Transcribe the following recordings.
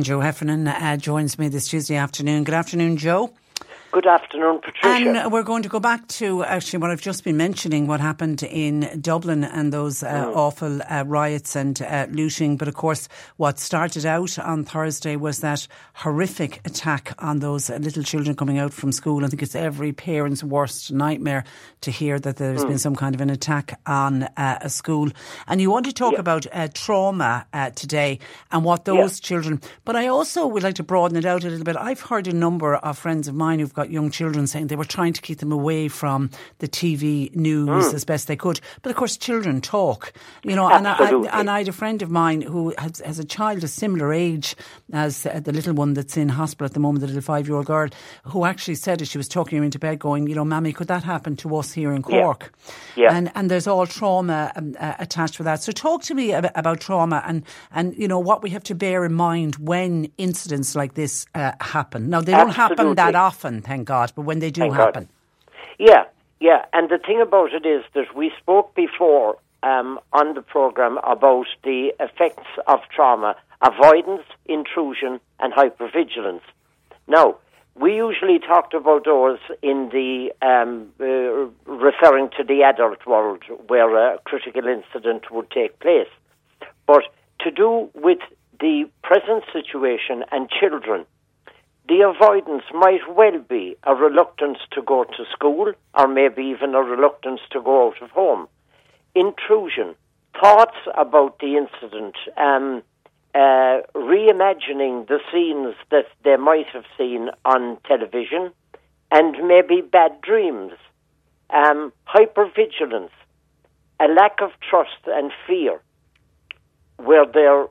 And Joe Heffernan joins me this Tuesday afternoon. Good afternoon, Joe. Good afternoon, Patricia. And we're going to go back to actually what I've just been mentioning, what happened in Dublin and those awful riots and looting. But of course, what started out on Thursday was that horrific attack on those little children coming out from school. I think it's every parent's worst nightmare to hear that there's been some kind of an attack on a school. And you want to talk about trauma today and what those children... But I also would like to broaden it out a little bit. I've heard a number of friends of mine who've got young children saying they were trying to keep them away from the TV news as best they could. But of course, children talk, you know. Absolutely. And I had a friend of mine who has a child a similar age as the little one that's in hospital at the moment, the little 5-year-old girl, who actually said as she was talking her into bed going, you know, Mammy, could that happen to us here in Cork? Yeah. And there's all trauma attached with that. So talk to me about trauma and, you know, what we have to bear in mind when incidents like this happen. Now, they don't happen that often, thank God, but when they do happen. Yeah. And the thing about it is that we spoke before on the programme about the effects of trauma, avoidance, intrusion and hypervigilance. Now, we usually talked about those in the referring to the adult world where a critical incident would take place. But to do with the present situation and children, the avoidance might well be a reluctance to go to school or maybe even a reluctance to go out of home. Intrusion, thoughts about the incident, reimagining the scenes that they might have seen on television, and maybe bad dreams. Hypervigilance, a lack of trust and fear, where there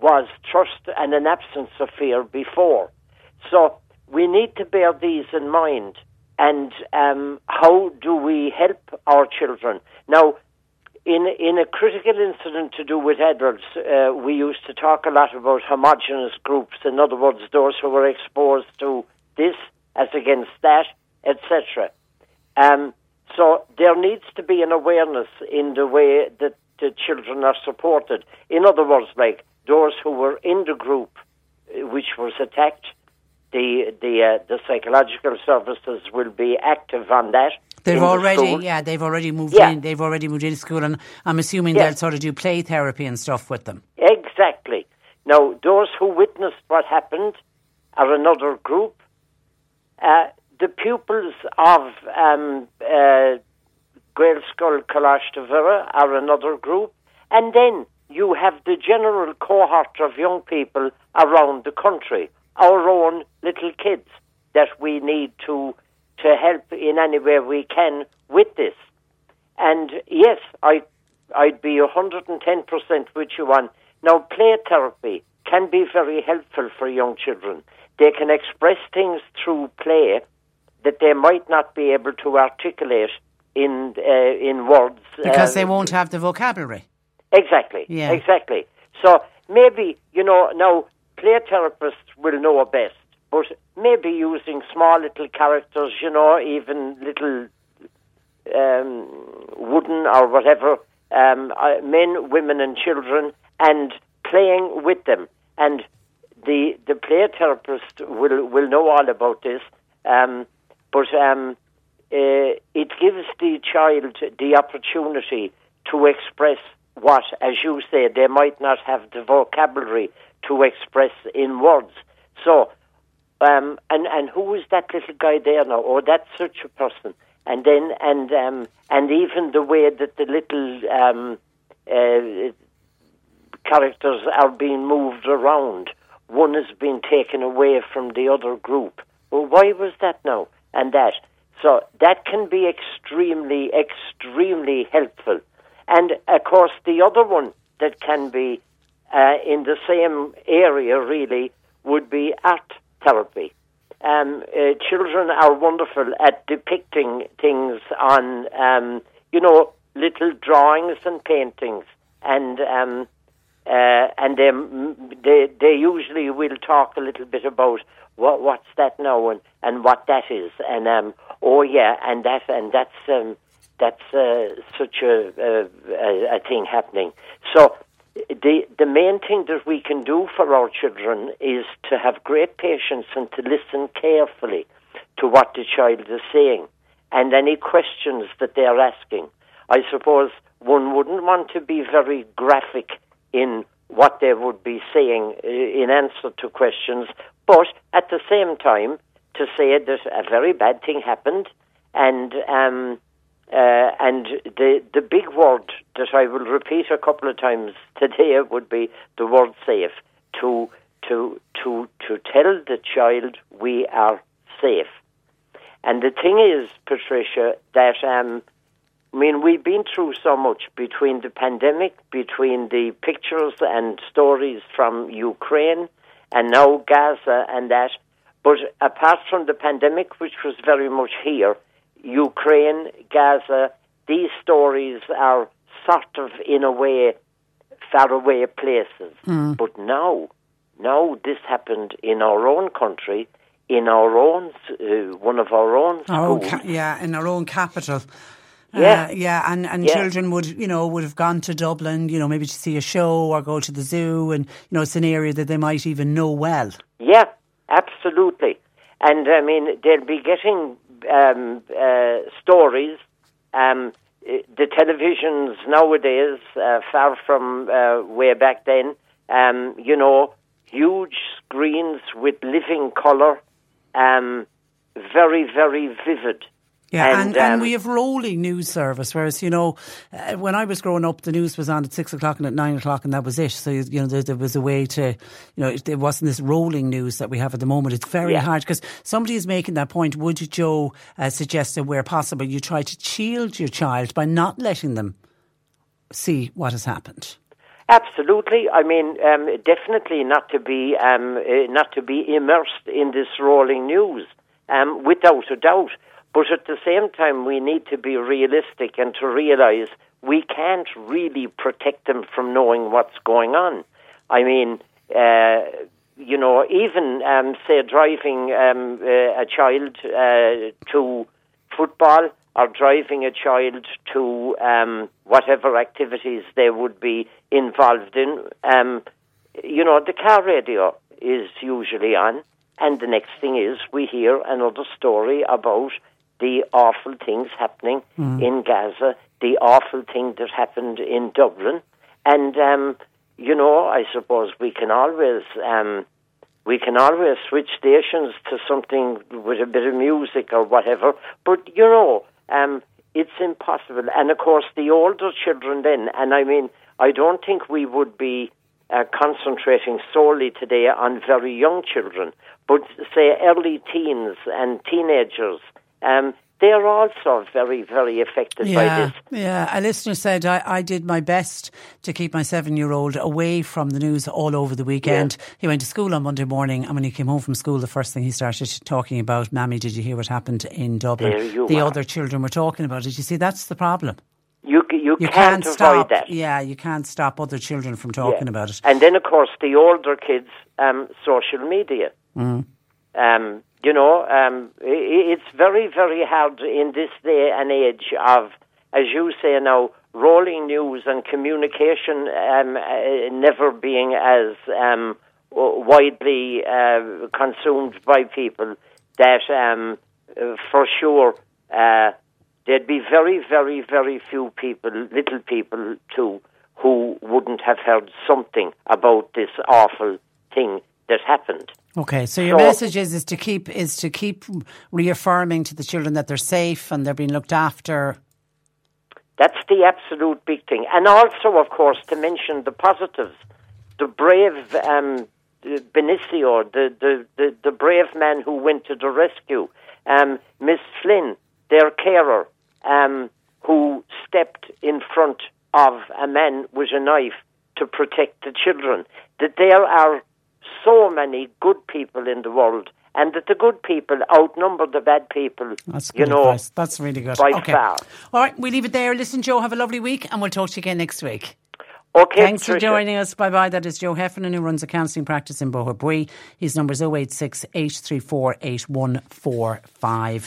was trust and an absence of fear before. So we need to bear these in mind. And how do we help our children? Now, in a critical incident to do with adults, we used to talk a lot about homogenous groups. In other words, those who were exposed to this as against that, etc. So there needs to be an awareness in the way that the children are supported. In other words, like those who were in the group which was attacked, the psychological services will be active on that. They've already moved into school, and I'm assuming they'll sort of do play therapy and stuff with them. Exactly. Now, those who witnessed what happened are another group. The pupils of Kalashdeva are another group, and then you have the general cohort of young people around the country, our own little kids that we need to help in any way we can with this. And yes, I'd be 110% with you on. Now, play therapy can be very helpful for young children. They can express things through play that they might not be able to articulate in words. Because they won't have the vocabulary. Exactly, exactly. So maybe, you know, now play therapists will know best, but maybe using small little characters, you know, even little wooden or whatever, men, women and children, and playing with them. And the play therapist will know all about this, it gives the child the opportunity to express what, as you say, they might not have the vocabulary to express in words. So, and who is that little guy there now? Oh, that's such a person. And then, and even the way that the little characters are being moved around, one has been taken away from the other group. Well, why was that now? And that. So that can be extremely, extremely helpful. And, of course, the other one that can be in the same area, really, would be art therapy. Children are wonderful at depicting things on, you know, little drawings and paintings. And they usually will talk a little bit about what's that now and what that is. And, that's such a thing happening. So The main thing that we can do for our children is to have great patience and to listen carefully to what the child is saying and any questions that they are asking. I suppose one wouldn't want to be very graphic in what they would be saying in answer to questions, but at the same time, to say that a very bad thing happened, and the big word that I will repeat a couple of times today would be the word safe. To tell the child we are safe. And the thing is, Patricia, that we've been through so much between the pandemic, between the pictures and stories from Ukraine, and now Gaza and that. But apart from the pandemic, which was very much here, Ukraine, Gaza, these stories are sort of, in a way, far away places. Mm. But now this happened in our own country, in our own, one of our own schools. In our own capital. Children would have gone to Dublin, maybe to see a show or go to the zoo, and, it's an area that they might even know well. Yeah, absolutely. And, they'll be getting stories. The televisions nowadays, far from way back then, huge screens with living colour, very, very vivid. Yeah, and we have rolling news service, whereas, when I was growing up, the news was on at 6:00 and at 9:00 and that was it. So, there was a way to, there wasn't this rolling news that we have at the moment. It's very hard because somebody is making that point. Would you, Joe, suggest that where possible you try to shield your child by not letting them see what has happened? Absolutely. Definitely not to be immersed in this rolling news, without a doubt. But at the same time, we need to be realistic and to realise we can't really protect them from knowing what's going on. Even, say, driving a child to football or driving a child to whatever activities they would be involved in, the car radio is usually on. And the next thing is we hear another story about the awful things happening in Gaza, the awful thing that happened in Dublin. And, I suppose we can always switch stations to something with a bit of music or whatever. But, it's impossible. And, of course, the older children then, and I don't think we would be concentrating solely today on very young children, but, say, early teens and teenagers, they're also very, very affected by this. Yeah, a listener said, I did my best to keep my 7-year-old away from the news all over the weekend. Yeah. He went to school on Monday morning, and when he came home from school, the first thing he started talking about, Mammy, did you hear what happened in Dublin? The other children were talking about it. You see, that's the problem. You can't avoid that. Yeah, you can't stop other children from talking about it. And then, of course, the older kids, social media. Mm. It's very, very hard in this day and age of, as you say now, rolling news and communication never being as widely consumed by people that, for sure, there'd be very, very, very few people, little people too, who wouldn't have heard something about this awful thing that happened. Okay, so your message is to keep reaffirming to the children that they're safe and they're being looked after. That's the absolute big thing. And also, of course, to mention the positives. The brave Benicio, the brave man who went to the rescue, Miss Flynn, their carer, who stepped in front of a man with a knife to protect the children, that there are so many good people in the world and that the good people outnumber the bad people. That's good advice. That's really good. By far. All right, we'll leave it there. Listen, Joe, have a lovely week and we'll talk to you again next week. Okay, thanks for joining us. Bye-bye. That is Joe Heffernan, who runs a counselling practice in Boherbue. His number is 086 834 8145.